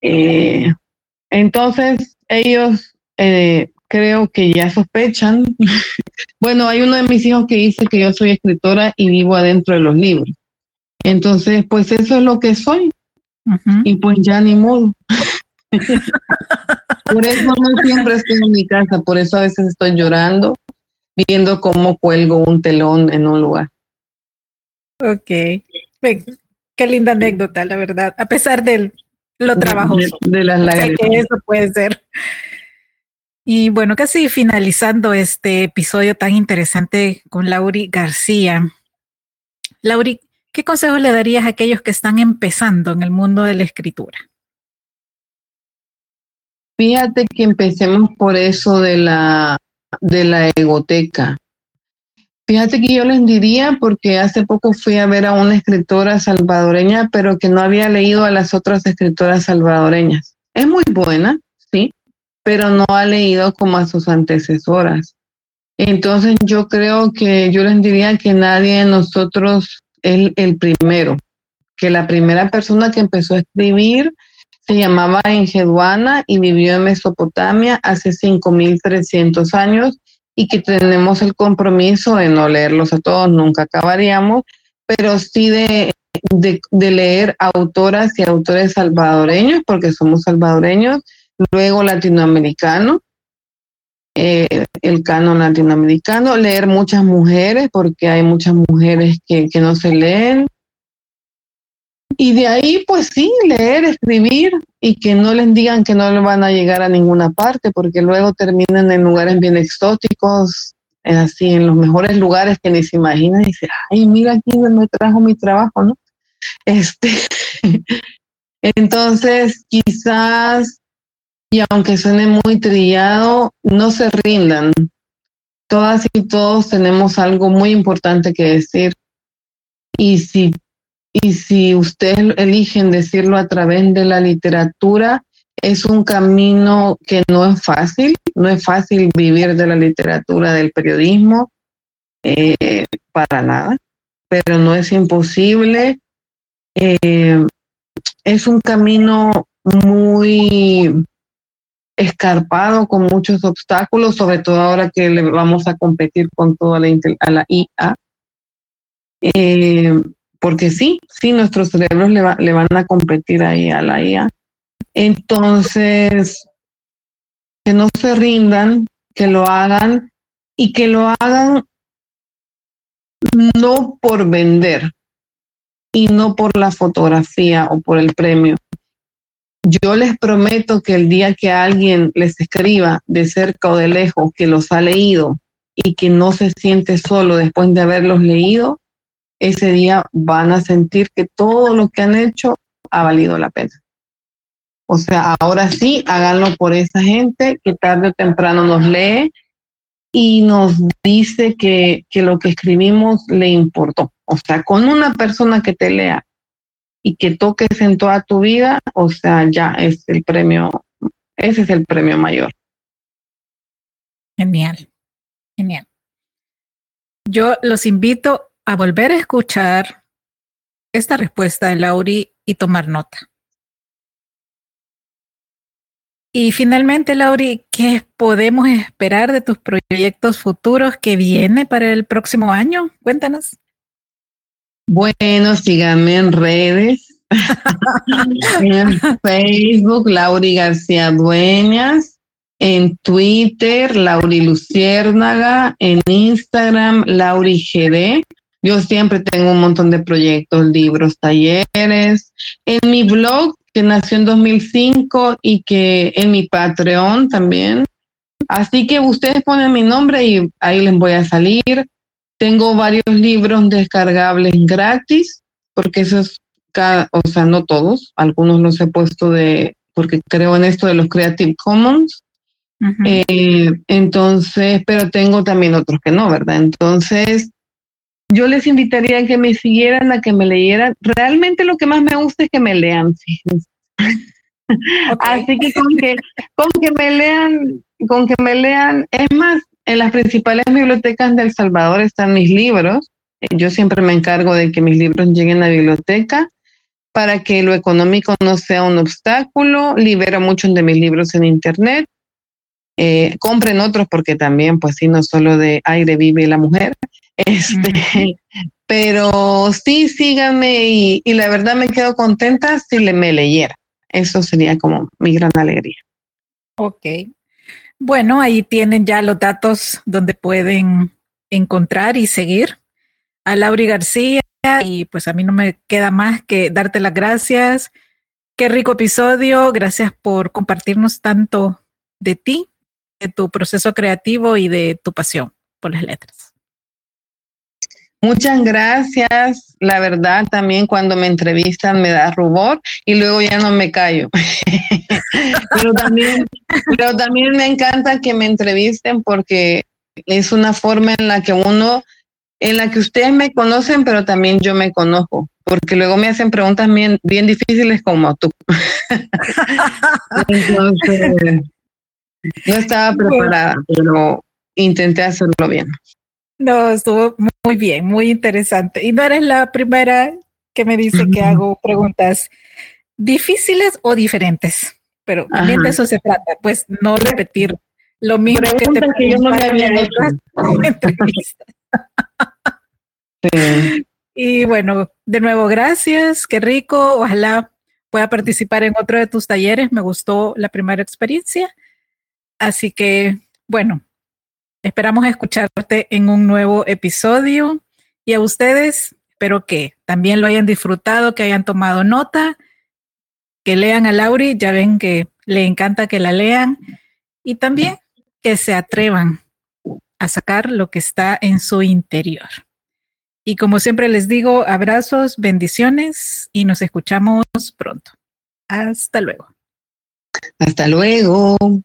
Entonces ellos creo que ya sospechan. Bueno, hay uno de mis hijos que dice que yo soy escritora y vivo adentro de los libros. Entonces, pues eso es lo que soy. Uh-huh. Y pues ya ni modo. Por eso no siempre estoy en mi casa, por eso a veces estoy llorando, viendo cómo cuelgo un telón en un lugar. Ok, qué linda anécdota, la verdad, a pesar de lo trabajoso. De las lágrimas. O sea, que eso puede ser. Y bueno, casi finalizando este episodio tan interesante con Lauri García. Lauri, ¿qué consejos le darías a aquellos que están empezando en el mundo de la escritura? Fíjate que empecemos por eso de la egoteca. Fíjate que yo les diría, porque hace poco fui a ver a una escritora salvadoreña, pero que no había leído a las otras escritoras salvadoreñas. Es muy buena, sí, pero no ha leído como a sus antecesoras. Entonces yo creo que yo les diría que nadie de nosotros es el primero, que la primera persona que empezó a escribir se llamaba Enjeduana y vivió en Mesopotamia hace 5.300 años, y que tenemos el compromiso de no leerlos a todos, nunca acabaríamos, pero sí de leer autoras y autores salvadoreños, porque somos salvadoreños, luego latinoamericano, el canon latinoamericano, leer muchas mujeres, porque hay muchas mujeres que no se leen, y de ahí pues sí, leer, escribir, y que no les digan que no van a llegar a ninguna parte, porque luego terminan en lugares bien exóticos, así en los mejores lugares que ni se imaginan, y dicen, ay, mira aquí me trajo mi trabajo, ¿no? Entonces quizás, y aunque suene muy trillado, no se rindan. Todas y todos tenemos algo muy importante que decir, y si ustedes eligen decirlo a través de la literatura, es un camino que no es fácil vivir de la literatura, del periodismo, para nada, pero no es imposible. Es un camino muy escarpado, con muchos obstáculos, sobre todo ahora que le vamos a competir con toda la IA. Porque sí, nuestros cerebros le van a competir ahí a la IA. Entonces, que no se rindan, que lo hagan, y que lo hagan no por vender y no por la fotografía o por el premio. Yo les prometo que el día que alguien les escriba de cerca o de lejos que los ha leído y que no se siente solo después de haberlos leído, ese día van a sentir que todo lo que han hecho ha valido la pena. O sea, ahora sí, háganlo por esa gente que tarde o temprano nos lee y nos dice que lo que escribimos le importó. O sea, con una persona que te lea y que toques en toda tu vida, o sea, ya es el premio, ese es el premio mayor. Genial, genial. Yo los invito a volver a escuchar esta respuesta de Lauri y tomar nota. Y finalmente, Lauri, ¿qué podemos esperar de tus proyectos futuros que viene para el próximo año? Cuéntanos. Bueno, síganme en redes. En Facebook, Lauri García Dueñas. En Twitter, Lauri Luciérnaga. En Instagram, Lauri Geré. Yo siempre tengo un montón de proyectos, libros, talleres. En mi blog, que nació en 2005, y que en mi Patreon también. Así que ustedes ponen mi nombre y ahí les voy a salir. Tengo varios libros descargables gratis, porque esos, o sea, no todos, algunos los he puesto porque creo en esto de los Creative Commons. Uh-huh. Entonces, pero tengo también otros que no, ¿verdad? Entonces, yo les invitaría a que me siguieran, a que me leyeran. Realmente lo que más me gusta es que me lean, fíjense. Okay. Así que con que me lean, es más, en las principales bibliotecas de El Salvador están mis libros. Yo siempre me encargo de que mis libros lleguen a la biblioteca para que lo económico no sea un obstáculo. Libero muchos de mis libros en internet. Compren otros porque también, pues sí, no solo de aire vive la mujer. Uh-huh. Pero sí, síganme y la verdad me quedo contenta si me leyera. Eso sería como mi gran alegría. Ok. Bueno, ahí tienen ya los datos donde pueden encontrar y seguir a Lauri García. Y pues a mí no me queda más que darte las gracias. Qué rico episodio. Gracias por compartirnos tanto de ti, de tu proceso creativo y de tu pasión por las letras. Muchas gracias. La verdad, también cuando me entrevistan me da rubor y luego ya no me callo. pero también me encanta que me entrevisten porque es una forma en la que ustedes me conocen, pero también yo me conozco, porque luego me hacen preguntas bien, bien difíciles como tú. Entonces, no estaba preparada, pero intenté hacerlo bien. No, estuvo muy bien, muy interesante. Y no eres la primera que me dice que hago preguntas difíciles o diferentes, pero también de eso se trata, pues no repetir lo mismo que yo no me había hecho. Sí. Y bueno, de nuevo, gracias, qué rico. Ojalá pueda participar en otro de tus talleres. Me gustó la primera experiencia. Así que, bueno, esperamos escucharte en un nuevo episodio. Y a ustedes, espero que también lo hayan disfrutado, que hayan tomado nota, que lean a Lauri. Ya ven que le encanta que la lean. Y también que se atrevan a sacar lo que está en su interior. Y como siempre les digo, abrazos, bendiciones y nos escuchamos pronto. Hasta luego. Hasta luego.